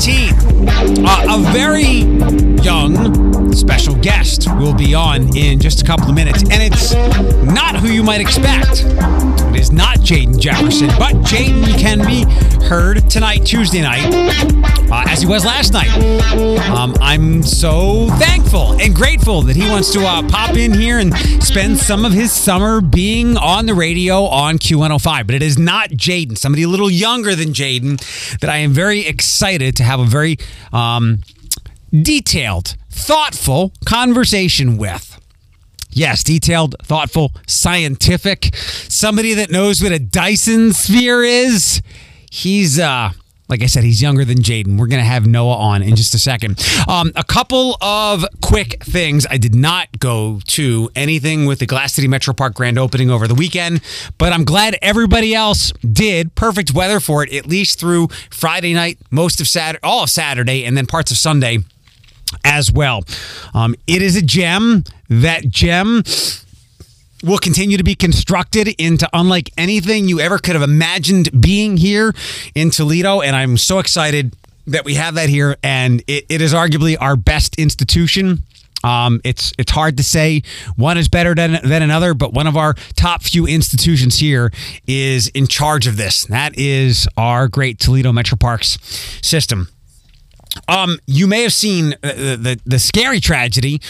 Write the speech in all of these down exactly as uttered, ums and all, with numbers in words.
twenty nineteen. Uh, a very young special guest will be on in just a couple of minutes, and it's not who you might expect. It is not Jaden Jefferson, but Jaden can be heard tonight, Tuesday night, uh, as he was last night. Um, I'm so thankful and grateful that he wants to uh, pop in here and spend some of his summer being on the radio on Q one oh five. But it is not Jaden, somebody a little younger than Jaden, that I am very excited to have a very um, detailed, thoughtful conversation with. Yes, detailed, thoughtful, scientific, somebody that knows what a Dyson Sphere is. He's, uh, like I said, he's younger than Jaden. We're going to have Noah on in just a second. Um, a couple of quick things. I did not go to anything with the Glass City Metro Park grand opening over the weekend, but I'm glad everybody else did. Perfect weather for it, at least through Friday night, most of Saturday, all of Saturday, and then parts of Sunday as well. Um, it is a gem. That gem will continue to be constructed into unlike anything you ever could have imagined being here in Toledo, and I'm so excited that we have that here, and it, it is arguably our best institution. Um, it's it's hard to say one is better than, than another, but one of our top few institutions here is in charge of this. That is our great Toledo Metroparks system. Um, you may have seen the, the, the scary tragedy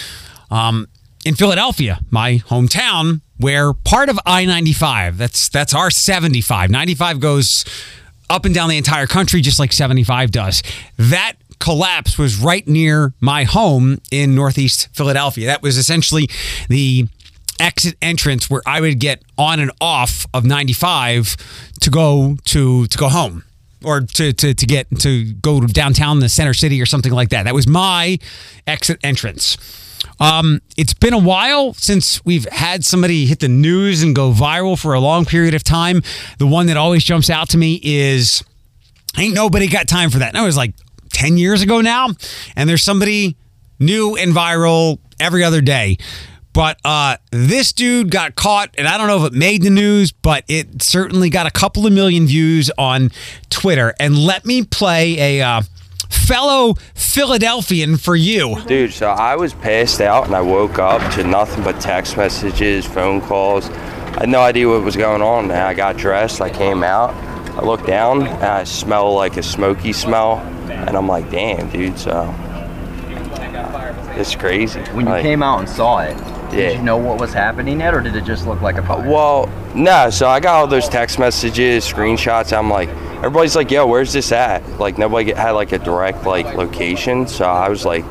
um, in Philadelphia, my hometown, where part of I ninety-five, that's that's our seventy-five. ninety-five goes up and down the entire country just like seventy-five does. That collapse was right near my home in northeast Philadelphia. That was essentially the exit entrance where I would get on and off of ninety-five to go to to go home. Or to, to, to get to go to downtown, the center city, or something like that. That was my exit entrance. Um, it's been a while since we've had somebody hit the news and go viral for a long period of time. The one that always jumps out to me is, ain't nobody got time for that. And that was like ten years ago now. And there's somebody new and viral every other day. But uh, this dude got caught, and I don't know if it made the news, but it certainly got a couple of million views on Twitter. And let me play a uh, fellow Philadelphian for you. Dude, so I was passed out, and I woke up to nothing but text messages, phone calls. I had no idea what was going on, man. I got dressed. I came out. I looked down, and I smell like a smoky smell. And I'm like, damn, dude, so uh, it's crazy. When you like, came out and saw it. Did yeah. you know what was happening yet, or did it just look like a fire? Well, no, so I got all those text messages, screenshots. I'm like, everybody's like, yo, where's this at? Like, nobody had, like, a direct, like, location. So I was like,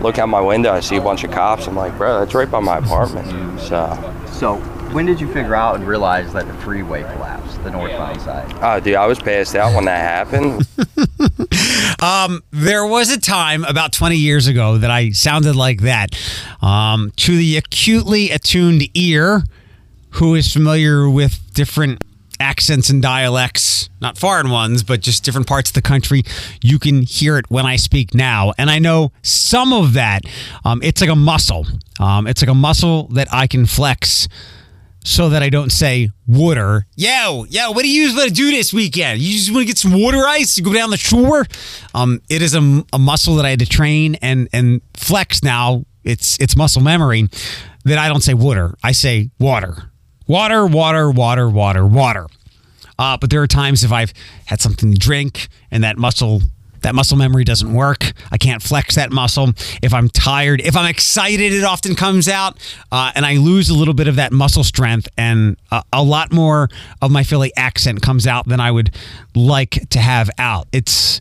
look out my window. I see a bunch of cops. I'm like, bro, that's right by my apartment. So, so when did you figure out and realize that the freeway collapsed, the northbound side? Oh, dude, I was passed out when that happened. Um, there was a time about twenty years ago that I sounded like that. Um, to the acutely attuned ear, who is familiar with different accents and dialects, not foreign ones, but just different parts of the country, you can hear it when I speak now. And I know some of that, um, it's like a muscle. Um, it's like a muscle that I can flex so that I don't say water. Yo, yo, what do you want to do this weekend? You just want to get some water ice and go down the shore? Um, it is a, a muscle that I had to train and and flex now. It's it's muscle memory that I don't say water. I say water. Water, water, water, water, water. Uh, but there are times if I've had something to drink and that muscle... that muscle memory doesn't work. I can't flex that muscle. If I'm tired, if I'm excited, it often comes out, uh, and I lose a little bit of that muscle strength, and uh, a lot more of my Philly accent comes out than I would like to have out. It's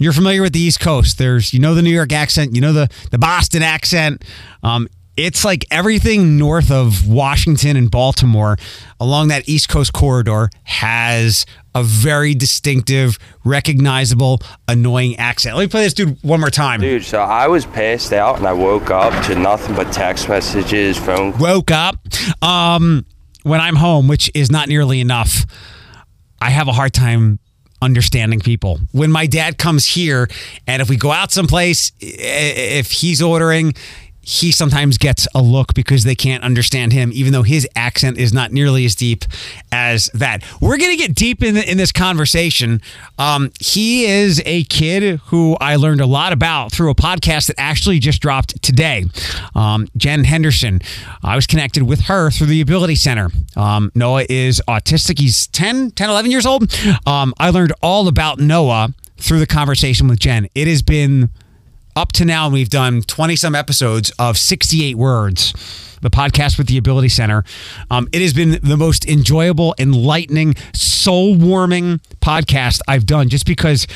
you're familiar with the East Coast. There's you know the New York accent, you know the the Boston accent. Um, it's like everything north of Washington and Baltimore along that East Coast corridor has a very distinctive, recognizable, annoying accent. Let me play this dude one more time. Dude, so I was passed out and I woke up to nothing but text messages, phone calls. Woke up. Um, when I'm home, which is not nearly enough, I have a hard time understanding people. When my dad comes here, and if we go out someplace, if he's ordering, he sometimes gets a look because they can't understand him, even though his accent is not nearly as deep as that. We're going to get deep in, the, in this conversation. Um, he is a kid who I learned a lot about through a podcast that actually just dropped today. Um, Jen Henderson. I was connected with her through the Ability Center. Um, Noah is autistic. He's ten, ten, eleven years old. Um, I learned all about Noah through the conversation with Jen. It has been... Up to now, we've done twenty-some episodes of sixty-eight words, the podcast with the Ability Center. Um, it has been the most enjoyable, enlightening, soul-warming podcast I've done, just because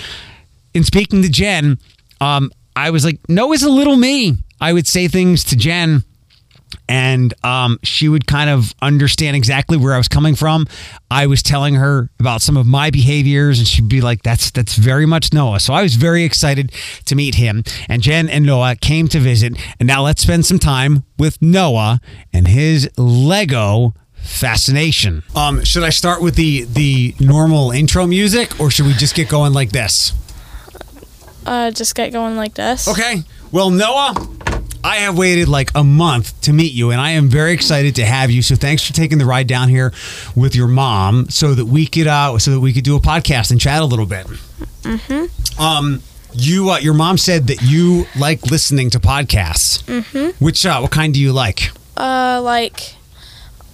in speaking to Jen, um, I was like, Noah's a little me. I would say things to Jen, and um, she would kind of understand exactly where I was coming from. I was telling her about some of my behaviors, and she'd be like, that's that's very much Noah. So I was very excited to meet him. And Jen and Noah came to visit. And now let's spend some time with Noah and his Lego fascination. Um, should I start with the, the normal intro music, or should we just get going like this? Uh, just get going like this. Okay. Well, Noah... I have waited like a month to meet you, and I am very excited to have you. So thanks for taking the ride down here with your mom, so that we could uh, so that we could do a podcast and chat a little bit. Mm-hmm. Um, you, uh, your mom said that you like listening to podcasts. Mm-hmm. Which uh, what kind do you like? Uh, like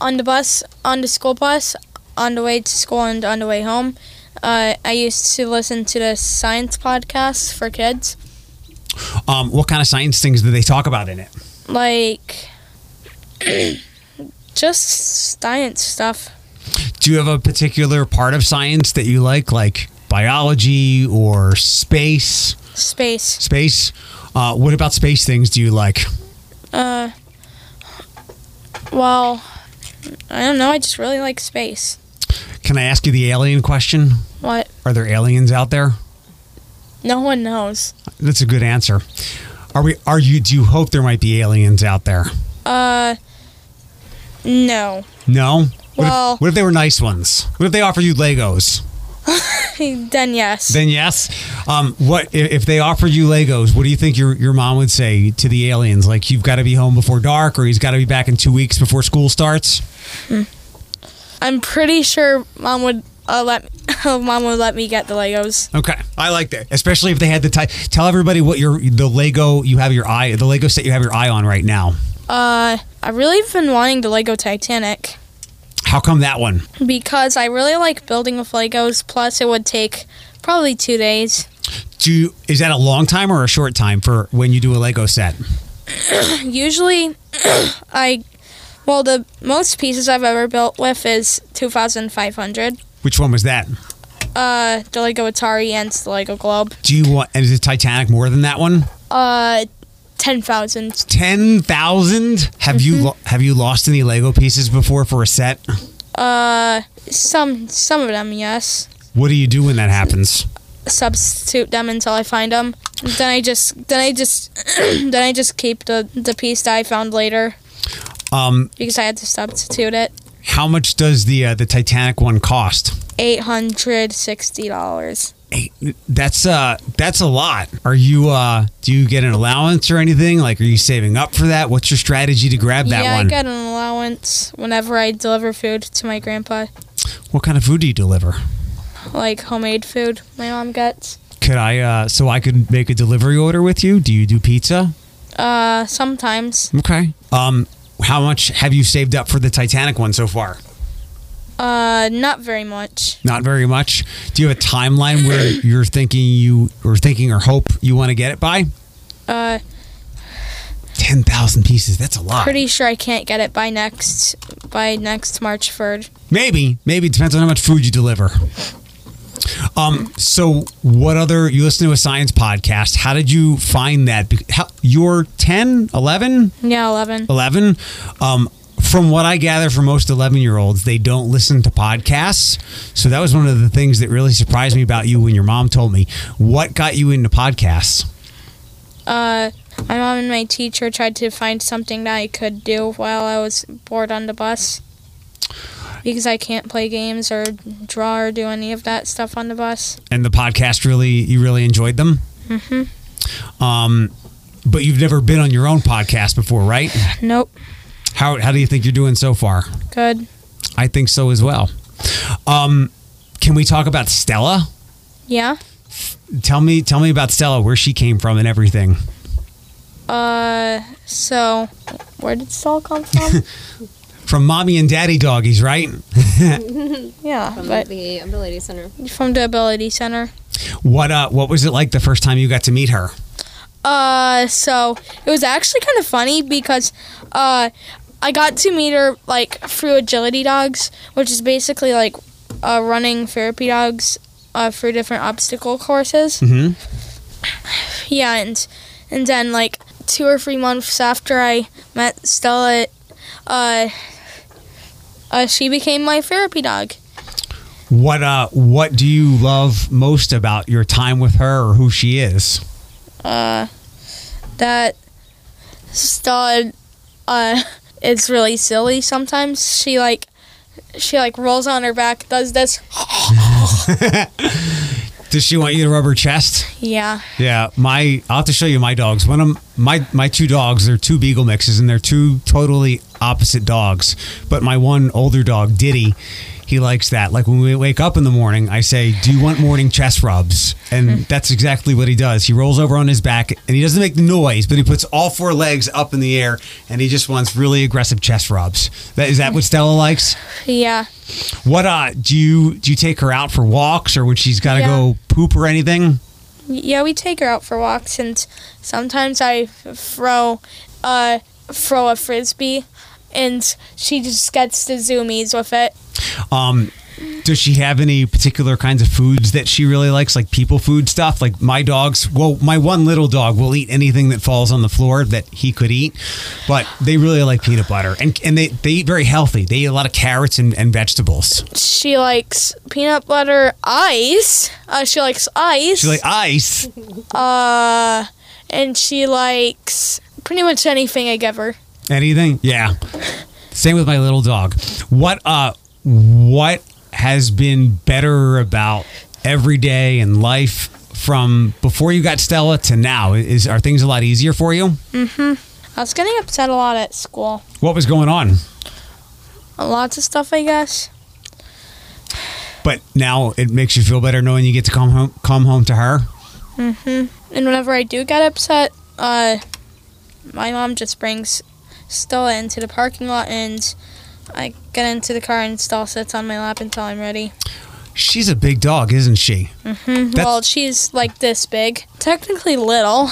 on the bus, on the school bus, on the way to school and on the way home. Uh, I used to listen to the science podcasts for kids. Um, what kind of science things do they talk about in it? Like, just science stuff. Do you have a particular part of science that you like, like biology or space? Space. Space. Uh, what about space things do you like? Uh, well, I don't know. I just really like space. Can I ask you the alien question? What? Are there aliens out there? No one knows. That's a good answer. Are we? Are you? Do you hope there might be aliens out there? Uh, no. No? Well, what if, what if they were nice ones? What if they offer you Legos? Then yes. Then yes. Um, what if they offer you Legos? What do you think your your mom would say to the aliens? Like, you've got to be home before dark, or he's got to be back in two weeks before school starts. Hmm. I'm pretty sure mom would. Uh, let me, oh, mom would let me get the Legos. Okay, I like that, especially if they had the type. Tell everybody what your the Lego you have your eye the Lego set you have your eye on right now. Uh, I've really been wanting the Lego Titanic. How come that one? Because I really like building with Legos. Plus, it would take probably two days. Do you, is that a long time or a short time for when you do a Lego set? Usually, I well the most pieces I've ever built with is two thousand five hundred. Which one was that? Uh, the Lego Atari and the Lego Globe. Do you want? And is it Titanic more than that one? Uh, ten thousand. Ten thousand? Have mm-hmm. you lo- have you lost any Lego pieces before for a set? Uh, some some of them, yes. What do you do when that happens? Substitute them until I find them. Then I just then I just then I just keep the the piece that I found later. Um, because I had to substitute it. How much does the uh, the Titanic one cost? Eight hundred sixty dollars. That's uh that's a lot. Are you uh do you get an allowance or anything? Like, are you saving up for that? What's your strategy to grab that yeah, one? Yeah, I get an allowance whenever I deliver food to my grandpa. What kind of food do you deliver? Like homemade food my mom gets. Could I uh so I could make a delivery order with you? Do you do pizza? Uh, sometimes. Okay. Um. How much have you saved up for the Titanic one so far? Uh, not very much. Not very much? Do you have a timeline where you're thinking you or thinking or hope you want to get it by? Uh, ten thousand pieces. That's a lot. Pretty sure I can't get it by next by next March third. Maybe. Maybe. It depends on how much food you deliver. Um, so what other, you listen to a science podcast, how did you find that? How, you're ten, eleven? Yeah, eleven. eleven? Um, from what I gather from most eleven-year-olds, they don't listen to podcasts. So that was one of the things that really surprised me about you when your mom told me. What got you into podcasts? Uh, my mom and my teacher tried to find something that I could do while I was bored on the bus. Because I can't play games or draw or do any of that stuff on the bus. And the podcast really, you really enjoyed them? Mm-hmm. Um, But you've never been on your own podcast before, right? Nope. How how do you think you're doing so far? Good. I think so as well. Um, can we talk about Stella? Yeah. Tell me tell me about Stella, where she came from and everything. Uh, so where did Stella come from? From mommy and daddy doggies, right? Yeah. From but the Ability Center. From the Ability Center. What uh what was it like the first time you got to meet her? Uh, so it was actually kind of funny because uh, I got to meet her like through Agility Dogs, which is basically like uh, running therapy dogs uh, through different obstacle courses. Mm-hmm. Yeah, and and then like two or three months after I met Stella, uh, uh, she became my therapy dog. What uh, what do you love most about your time with her or who she is? Uh, that Stella uh, is really silly sometimes. She like, she like rolls on her back, does this. Does she want you to rub her chest? Yeah. Yeah. My, I'll have to show you my dogs. One of my, my two dogs, they're two beagle mixes and they're two totally opposite dogs. But my one older dog, Diddy, he likes that. Like when we wake up in the morning, I say, do you want morning chest rubs? And that's exactly what he does. He rolls over on his back and he doesn't make the noise, but he puts all four legs up in the air and he just wants really aggressive chest rubs. That, is that what Stella likes? Yeah. What, uh, do you, do you take her out for walks or when she's got to yeah. go poop or anything? Yeah, we take her out for walks and sometimes I throw, uh, throw a frisbee and she just gets the zoomies with it. Um, does she have any particular kinds of foods that she really likes, like people food stuff? Like my dogs, well, my one little dog will eat anything that falls on the floor that he could eat, but they really like peanut butter. And and they, they eat very healthy. They eat a lot of carrots and, and vegetables. She likes peanut butter ice. Uh, she likes ice. She likes ice. Uh, and she likes pretty much anything I give her. Anything? Yeah. Same with my little dog. What, uh... What has been better about every day and life from before you got Stella to now? Is are things a lot easier for you? Mm-hmm. I was getting upset a lot at school. What was going on? Lots of stuff, I guess. But now it makes you feel better knowing you get to come home, come home to her? Mm-hmm. And whenever I do get upset, uh, my mom just brings Stella into the parking lot and I get into the car and Stella sits on my lap until I'm ready. She's a big dog, isn't she? Mm-hmm. Well, she's like this big. Technically little.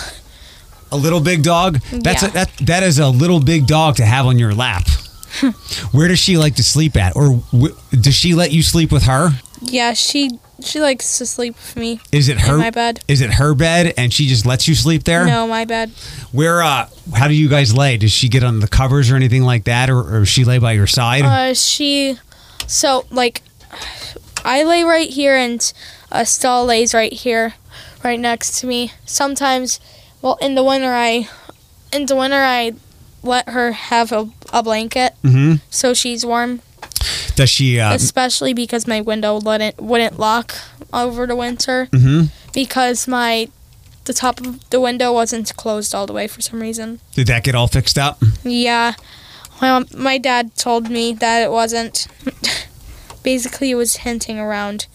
A little big dog? That's yeah. a, that, that is a little big dog to have on your lap. Where does she like to sleep at? Or wh- does she let you sleep with her? Yeah, she she likes to sleep with me. Is it her in my bed? Is it her bed and she just lets you sleep there? No, my bed. Where uh how do you guys lay? Does she get on the covers or anything like that or, or she lay by your side? Uh she so like I lay right here and uh, Stella lays right here right next to me. Sometimes well in the winter I in the winter I let her have a, a blanket mm-hmm. so she's warm. Does she? Uh, Especially because my window wouldn't wouldn't lock over the winter mm-hmm. because my the top of the window wasn't closed all the way for some reason. Did that get all fixed up? Yeah, my mom, my dad told me that it wasn't. Basically, it was hinting around.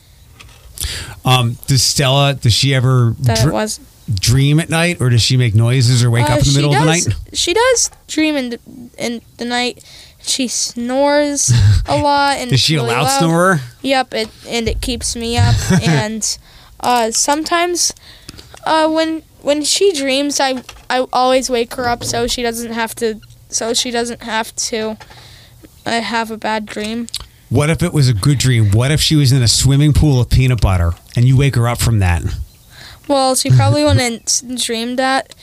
Um, does Stella? Does she ever that dr- it was. dream at night, or does she make noises or wake uh, up in the middle does, of the night? She does dream in the, in the night. She snores a lot. And is she really a loud, loud snorer? Yep, it, and it keeps me up. And uh, sometimes uh, when when she dreams, I I always wake her up so she doesn't have to so she doesn't have to uh, have a bad dream. What if it was a good dream? What if she was in a swimming pool of peanut butter and you wake her up from that? Well, she probably wouldn't dream that.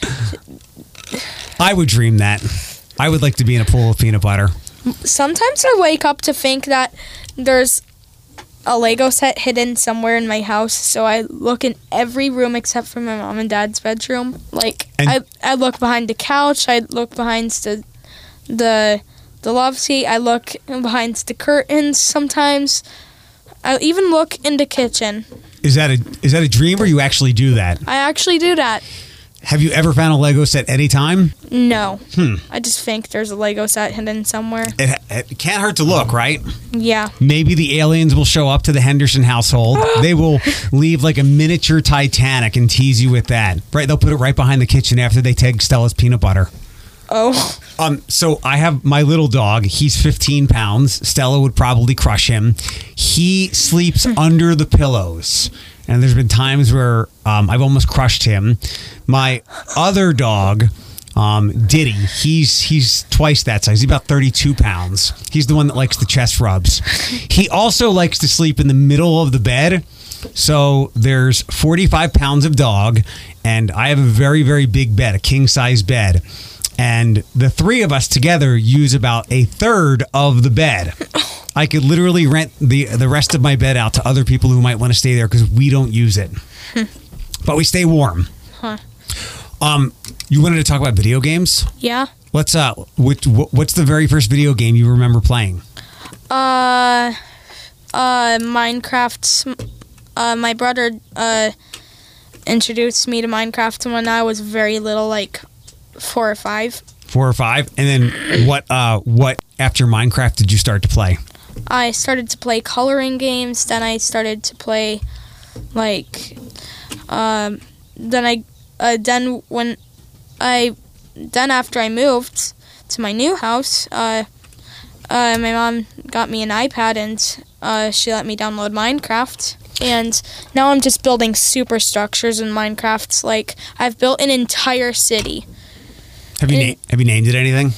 I would dream that. I would like to be in a pool of peanut butter. Sometimes I wake up to think that there's a Lego set hidden somewhere in my house, so I look in every room except for my mom and dad's bedroom. Like and I, I look behind the couch, I look behind the the the love seat, I look behind the curtains sometimes. I even look in the kitchen. Is that a is that a dream or you actually do that? I actually do that. Have you ever found a Lego set any time? No. Hmm. I just think there's a Lego set hidden somewhere. It, it can't hurt to look, right? Yeah. Maybe the aliens will show up to the Henderson household. They will leave like a miniature Titanic and tease you with that. Right? They'll put it right behind the kitchen after they take Stella's peanut butter. Oh. Um. So I have my little dog. He's fifteen pounds. Stella would probably crush him. He sleeps under the pillows. And there's been times where um, I've almost crushed him. My other dog, um, Diddy, he's he's twice that size. He's about thirty-two pounds. He's the one that likes the chest rubs. He also likes to sleep in the middle of the bed. So there's forty-five pounds of dog, and I have a very, very big bed, a king-size bed. And the three of us together use about a third of the bed. I could literally rent the the rest of my bed out to other people who might want to stay there because we don't use it. Hmm. But we stay warm. Huh. Um, you wanted to talk about video games? Yeah. What's uh, which, what's the very first video game you remember playing? Uh, uh, Minecraft. Uh, my brother uh introduced me to Minecraft when I was very little, like four or five. Four or five, and then what? Uh, what after Minecraft did you start to play? I started to play coloring games. Then I started to play, like, um, then I, uh, then when I, then after I moved to my new house, uh, uh, my mom got me an iPad and uh, she let me download Minecraft. And now I'm just building superstructures in Minecraft. Like, I've built an entire city. Have you it, na- have you named it anything?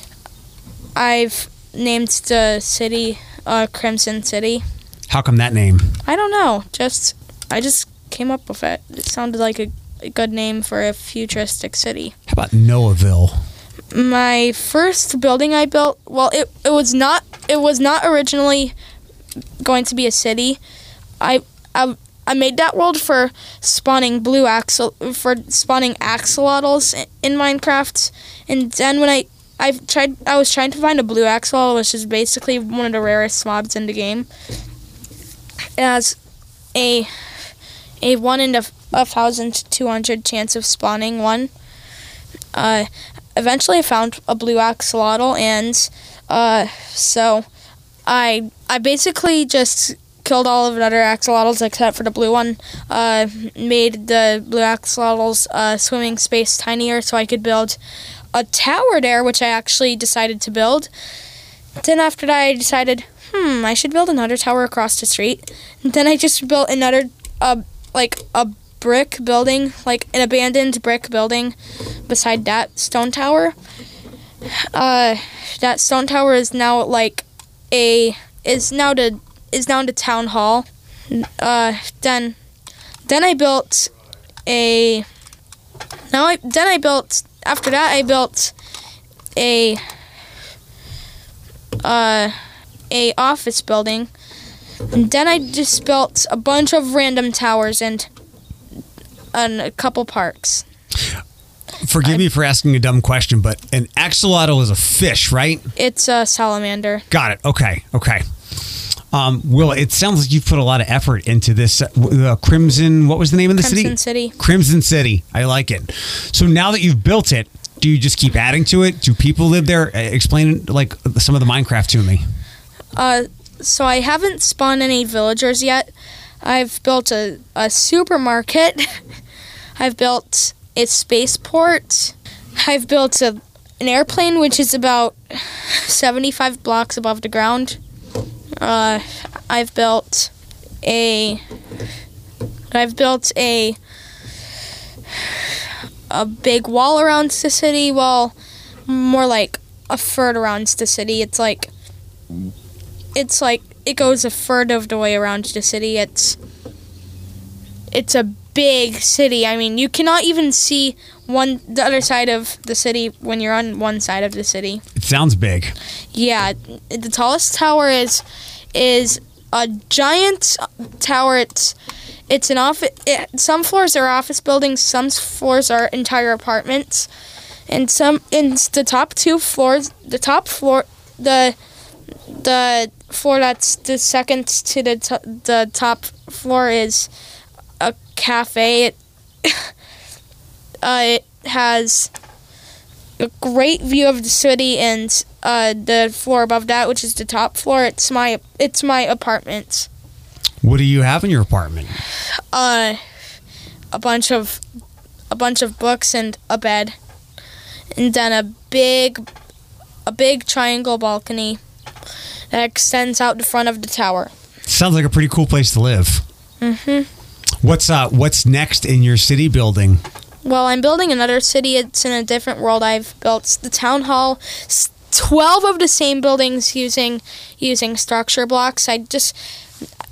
I've named the city. Uh, Crimson City. How come that name? I don't know. Just I just came up with it. It sounded like a, a good name for a futuristic city. How about Noahville? My first building I built. Well, it it was not it was not originally going to be a city. I I I made that world for spawning blue axol for spawning axolotls in, in Minecraft, and then when I. I've tried. I was trying to find a blue axolotl, which is basically one of the rarest mobs in the game. As a a one in a, a thousand two hundred chance of spawning one. Uh, eventually, I found a blue axolotl, and uh, so I I basically just killed all of the other axolotls except for the blue one. Uh, made the blue axolotl's uh, swimming space tinier so I could build a tower there, which I actually decided to build. Then after that, I decided, hmm, I should build another tower across the street. And then I just built another, uh, like, a brick building, like an abandoned brick building beside that stone tower. Uh, that stone tower is now, like, a, is now the, is now the town hall. Uh, then, then I built a, now I, then I built... After that, I built a uh, a office building. And then I just built a bunch of random towers and, and a couple parks. Forgive I, me for asking a dumb question, but an axolotl is a fish, right? It's a salamander. Got it. Okay. Okay. Um, well, it sounds like you've put a lot of effort into this. Uh, the Crimson, what was the name of the city? Crimson City. Crimson City. I like it. So now that you've built it, do you just keep adding to it? Do people live there? Explain, like, some of the Minecraft to me. Uh, so I haven't spawned any villagers yet. I've built a, a supermarket. I've built a spaceport. I've built a, an airplane, which is about seventy-five blocks above the ground. Uh, I've built a, I've built a, a big wall around the city. Well, more like a third around the city. It's like, it's like, it goes a third of the way around the city. It's, it's a big city. I mean, you cannot even see one, the other side of the city when you're on one side of the city. It sounds big. Yeah, the tallest tower is is a giant tower. It's it's an office. It, some floors are office buildings. Some floors are entire apartments, and some in the top two floors, the top floor, the the floor that's the second to the to, the top floor is a cafe. It, Uh, it, has a great view of the city and uh, the floor above that, which is the top floor. It's my it's my apartment. What do you have in your apartment? Uh, a bunch of a bunch of books and a bed, and then a big a big triangle balcony that extends out the front of the tower. Sounds like a pretty cool place to live. Mhm. What's uh What's next in your city building? Well, I'm building another city. It's in a different world. I've built the town hall, twelve of the same buildings using using structure blocks. I just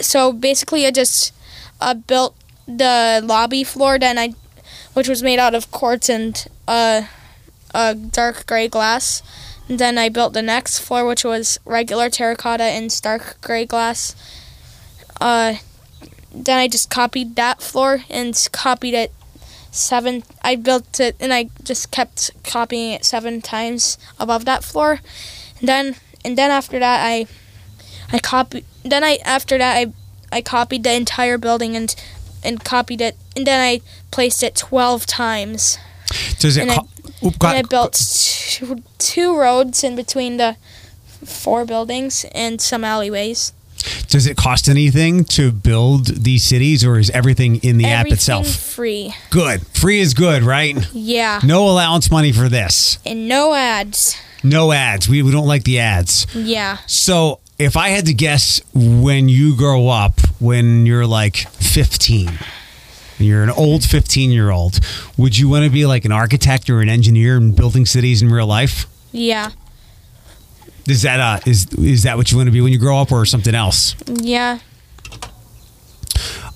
so basically I just uh, built the lobby floor, then I, which was made out of quartz and uh, uh dark gray glass. And then I built the next floor, which was regular terracotta and dark gray glass. Uh, then I just copied that floor and copied it. Seven. I built it, and I just kept copying it seven times above that floor. And then, and then after that, I, I copied. Then I after that, I, I copied the entire building and, and copied it. And then I placed it twelve times. Does it? And co- I, Oop, got, and I built two, two roads in between the four buildings and some alleyways. Does it cost anything to build these cities, or is everything in the everything app itself? Free. Good. Free is good, right? Yeah. No allowance money for this. And no ads. No ads. We, we don't like the ads. Yeah. So if I had to guess, when you grow up, when you're like fifteen, you're an old fifteen-year-old, would you want to be like an architect or an engineer and building cities in real life? Yeah. Is that uh is is that what you want to be when you grow up, or something else? Yeah.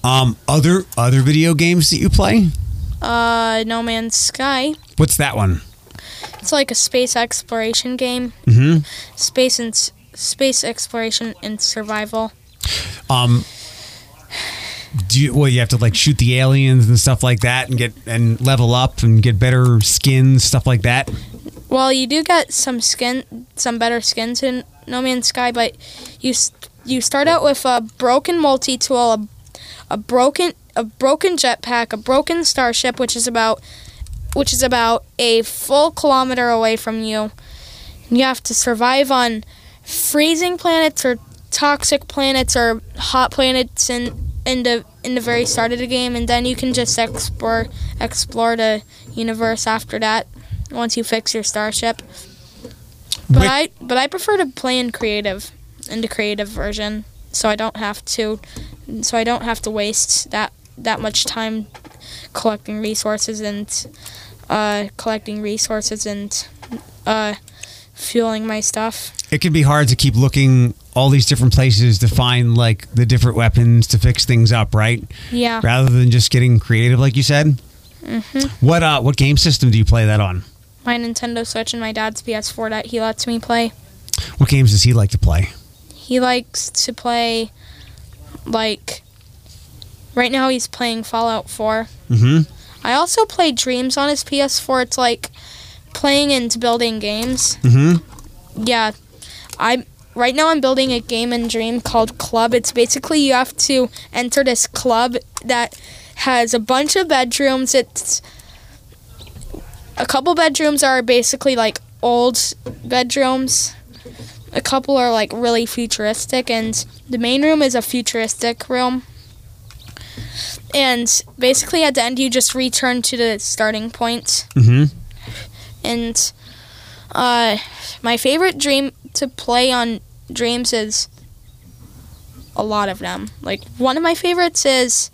Um, other other video games that you play? Uh, No Man's Sky. What's that one? It's like a space exploration game. Mm-hmm. Space and space exploration and survival. Um. Do you, well, you have to like shoot the aliens and stuff like that, and get and level up and get better skins, stuff like that. Well, you do get some skin, some better skins in No Man's Sky, but you you start out with a broken multi-tool, a, a broken a broken jetpack, a broken starship, which is about which is about a full kilometer away from you. And you have to survive on freezing planets or toxic planets or hot planets in in the in the very start of the game, and then you can just explore explore the universe after that, once you fix your starship. But Wait. I but I prefer to play in creative, in the creative version, so I don't have to so I don't have to waste that that much time collecting resources and uh, collecting resources and uh, fueling my stuff. It can be hard to keep looking all these different places to find like the different weapons to fix things up, right? Yeah. Rather than just getting creative, like you said. Mm-hmm. What uh what game system do you play that on? My Nintendo Switch and my dad's P S four that he lets me play. What games does he like to play? He likes to play, like, right now he's playing Fallout four. Mm-hmm. I also play Dreams on his P S four. It's like playing and building games. Mm-hmm. Yeah. I'm, right now I'm building a game in Dream called Club. It's basically you have to enter this club that has a bunch of bedrooms. It's... A couple bedrooms are basically like old bedrooms. A couple are like really futuristic, and the main room is a futuristic room. And basically at the end you just return to the starting point. Mm-hmm. And uh, my favorite dream to play on Dreams is a lot of them. Like one of my favorites is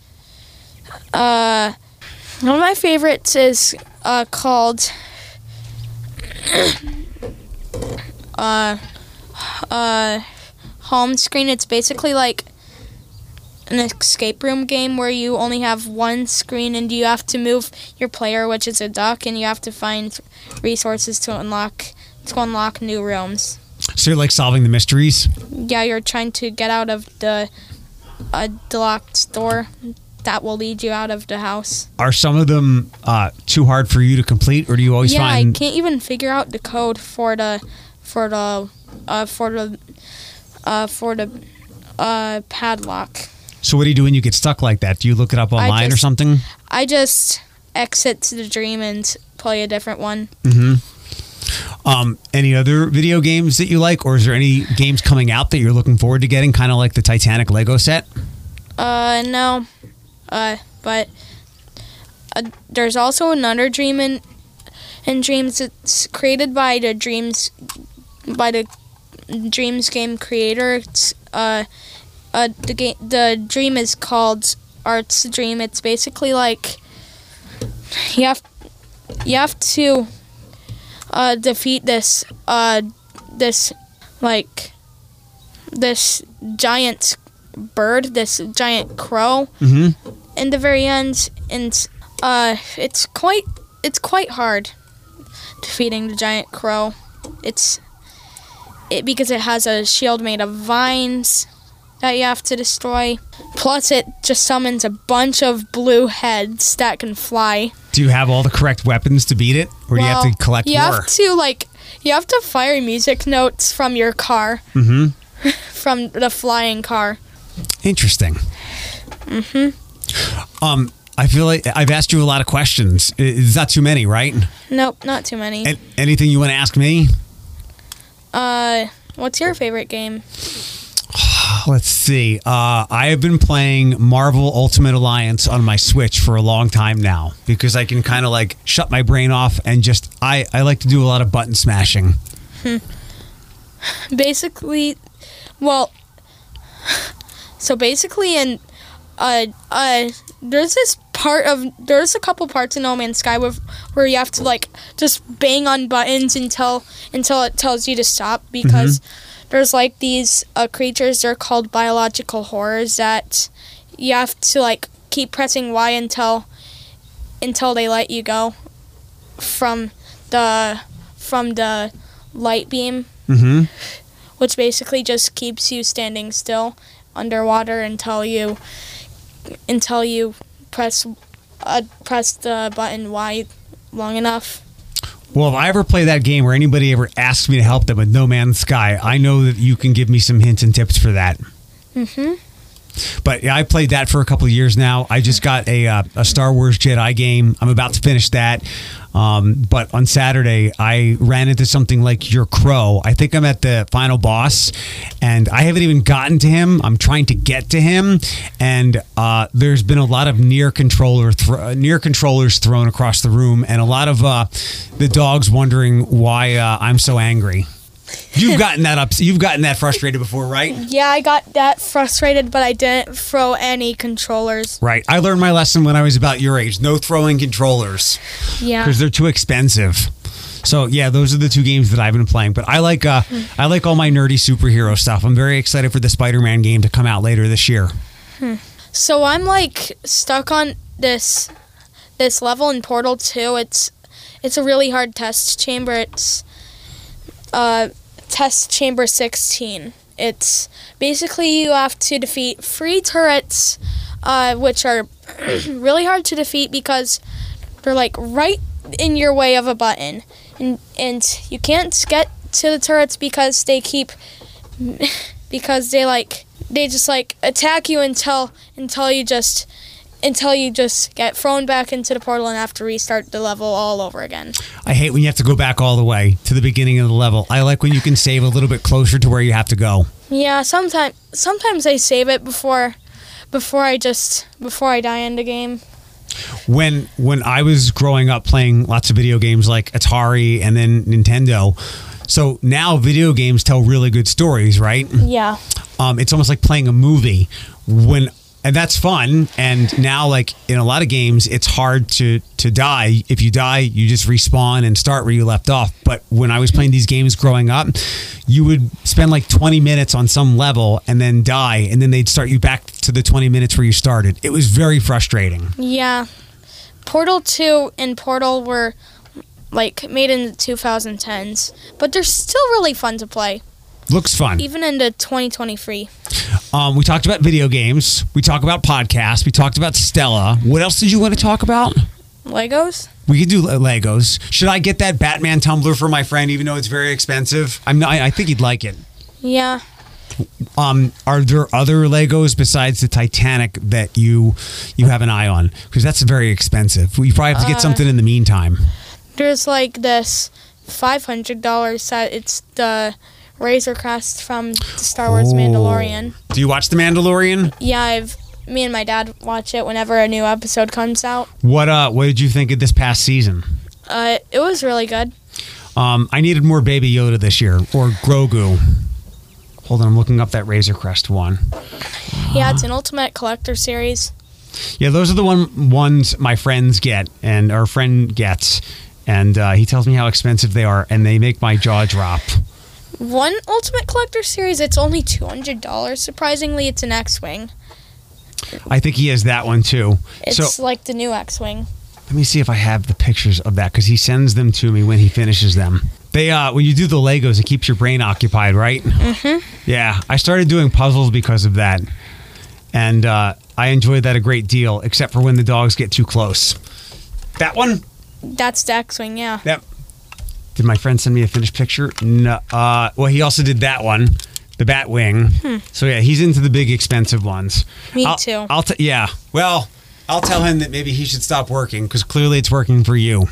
uh, one of my favorites is Uh, called uh, uh, Home Screen. It's basically like an escape room game where you only have one screen and you have to move your player, which is a duck, and you have to find resources to unlock to unlock new rooms. So you're like solving the mysteries? Yeah, you're trying to get out of the uh, locked door that will lead you out of the house. Are some of them uh, too hard for you to complete, or do you always yeah, find? Yeah, I can't even figure out the code for the for the uh, for the uh, for the uh, padlock. So what do you do when you get stuck like that? Do you look it up online just, or something? I just exit to the dream and play a different one. Mm-hmm. Um, any other video games that you like, or is there any games coming out that you're looking forward to getting, kind of like the Titanic Lego set? Uh, no. Uh, but uh, there's also another dream in, in Dreams. It's created by the Dreams by the Dreams game creator. It's uh, uh the game the dream is called Art's Dream. It's basically like you have you have to uh defeat this uh this like this giant bird, this giant crow. Mm-hmm. In the very end, and uh, it's quite it's quite hard defeating the giant crow. It's it because it has a shield made of vines that you have to destroy. Plus, it just summons a bunch of blue heads that can fly. Do you have all the correct weapons to beat it, or well, do you have to collect you more? You have to like you have to fire music notes from your car, mm-hmm. from the flying car. Interesting. Mm-hmm. Um, I feel like I've asked you a lot of questions. It's not too many, right? Nope, not too many. A- anything you want to ask me? Uh, what's your favorite game? Let's see. Uh, I have been playing Marvel Ultimate Alliance on my Switch for a long time now because I can kind of like shut my brain off and just, I, I like to do a lot of button smashing. Hmm. Basically, well, so basically in... Uh, uh, there's this part of, there's a couple parts in No Man's Sky where, where you have to, like, just bang on buttons until until it tells you to stop because mm-hmm. there's, like, these uh, creatures, they're called biological horrors that you have to, like, keep pressing Y until until they let you go from the, from the light beam, mm-hmm. which basically just keeps you standing still underwater until you... until you press uh, press the button Y long enough. Well, if I ever play that game or anybody ever asks me to help them with No Man's Sky, I know that you can give me some hints and tips for that. Mm-hmm. But yeah, I played that for a couple of years now. I just got a uh, a Star Wars Jedi game. I'm about to finish that. Um, but on Saturday, I ran into something like your crow. I think I'm at the final boss, and I haven't even gotten to him. I'm trying to get to him, and uh, there's been a lot of near controller th- near controllers thrown across the room, and a lot of uh, the dogs wondering why uh, I'm so angry. You've gotten that up. You've gotten that frustrated before, right? Yeah, I got that frustrated, but I didn't throw any controllers. Right. I learned my lesson when I was about your age. No throwing controllers. Yeah. Because they're too expensive. So yeah, those are the two games that I've been playing. But I like uh, I like all my nerdy superhero stuff. I'm very excited for the Spider-Man game to come out later this year. Hmm. So I'm like stuck on this this level in Portal two. It's it's a really hard test chamber. It's uh. Test Chamber sixteen. It's basically you have to defeat three turrets, uh, which are really hard to defeat because they're like right in your way of a button, and and you can't get to the turrets because they keep because they like they just like attack you until until you just until you just get thrown back into the portal and have to restart the level all over again. I hate when you have to go back all the way to the beginning of the level. I like when you can save a little bit closer to where you have to go. Yeah, sometimes sometimes I save it before before I just before I die in the game. When when I was growing up playing lots of video games like Atari and then Nintendo, so now video games tell really good stories, right? Yeah. Um, it's almost like playing a movie when And that's fun. And now, like, in a lot of games, it's hard to, to die. If you die, you just respawn and start where you left off. But when I was playing these games growing up, you would spend, like, twenty minutes on some level and then die. And then they'd start you back to the twenty minutes where you started. It was very frustrating. Yeah. Portal two and Portal were, like, made in the two thousand tens. But they're still really fun to play. Looks fun. Even into twenty twenty-three. Um, we talked about video games. We talked about podcasts. We talked about Stella. What else did you want to talk about? Legos? We could do Legos. Should I get that Batman tumbler for my friend, even though it's very expensive? I'm not, I think he'd like it. Yeah. Um, are there other Legos besides the Titanic that you you have an eye on? Because that's very expensive. We probably have to get uh, something in the meantime. There's like this five hundred dollar set. It's the Razor Crest from the Star Wars oh. Mandalorian. Do you watch The Mandalorian? Yeah, I've. Me and my dad watch it whenever a new episode comes out. What uh? What did you think of this past season? Uh, it was really good. Um, I needed more Baby Yoda this year, or Grogu. Hold on, I'm looking up that Razor Crest one. Yeah, it's an Ultimate Collector Series. Yeah, those are the one ones my friends get, and our friend gets, and uh, he tells me how expensive they are, and they make my jaw drop. One Ultimate Collector Series, it's only two hundred dollars. Surprisingly, it's an X-Wing. I think he has that one too. It's so, like the new X-Wing. Let me see if I have the pictures of that, because he sends them to me when he finishes them. They uh, when you do the Legos, it keeps your brain occupied, right? Mm-hmm. Yeah, I started doing puzzles because of that, and uh, I enjoyed that a great deal, except for when the dogs get too close. That one? That's the X-Wing, yeah. Yep. Did my friend send me a finished picture? No. Uh, well, he also did that one. The Batwing. Hmm. So yeah, he's into the big expensive ones. Me I'll, too. I'll t- yeah. Well, I'll tell him that maybe he should stop working, because clearly it's working for you.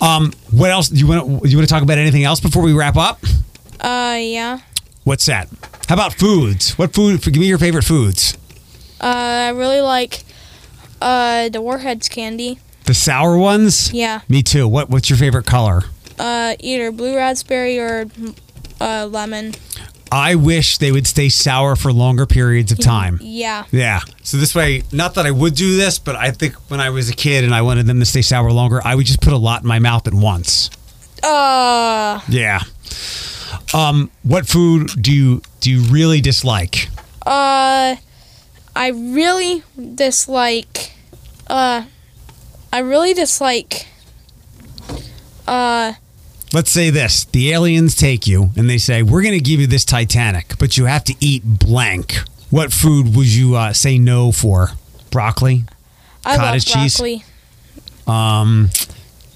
Um, what else do you want? You want to talk about anything else before we wrap up? Uh, yeah. What's that? How about foods? What food? Give me your favorite foods. Uh, I really like uh the Warheads candy. The sour ones? Yeah. Me too. What What's your favorite color? Uh, either blue raspberry or uh lemon. I wish they would stay sour for longer periods of time. Yeah. Yeah. So this way, not that I would do this, but I think when I was a kid and I wanted them to stay sour longer, I would just put a lot in my mouth at once. Uh. Yeah. Um. What food do you do you really dislike? Uh, I really dislike. Uh, I really dislike. Uh. Let's say this. The aliens take you, and they say, we're going to give you this Titanic, but you have to eat blank. What food would you uh, say no for? Broccoli? I Cottage love broccoli. Cheese? Um,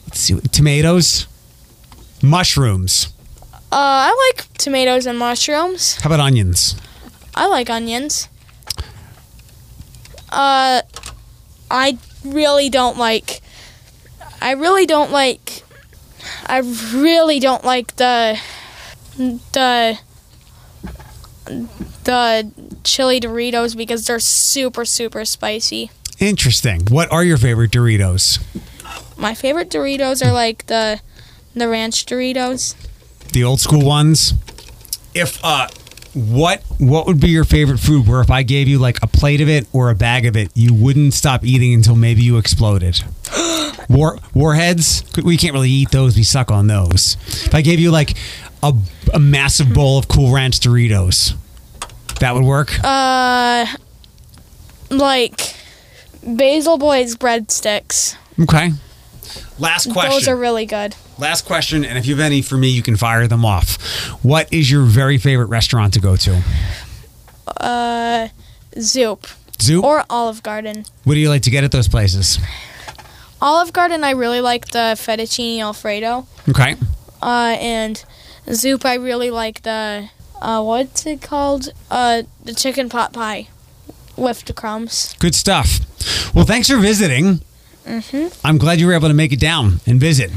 let's see. Tomatoes? Mushrooms? Uh, I like tomatoes and mushrooms. How about onions? I like onions. Uh, I really don't like... I really don't like... I really don't like the the the chili Doritos, because they're super super spicy. Interesting. What are your favorite Doritos? My favorite Doritos are like the the ranch Doritos. The old school ones? If uh what what would be your favorite food where if I gave you like a plate of it or a bag of it, you wouldn't stop eating until maybe you exploded? War Warheads? We can't really eat those. We suck on those. If I gave you like a, a massive bowl of Cool Ranch Doritos, that would work? Uh, like Basil Boy's breadsticks. Okay. Last question. Those are really good. Last question, and if you have any for me, you can fire them off. What is your very favorite restaurant to go to? Uh, Zoup. Zoup? Or Olive Garden. What do you like to get at those places? Olive Garden, I really like the fettuccine alfredo. Okay. Uh, and Zoup, I really like the, uh, what's it called? Uh, the chicken pot pie with the crumbs. Good stuff. Well, thanks for visiting. Mm-hmm. I'm glad you were able to make it down and visit.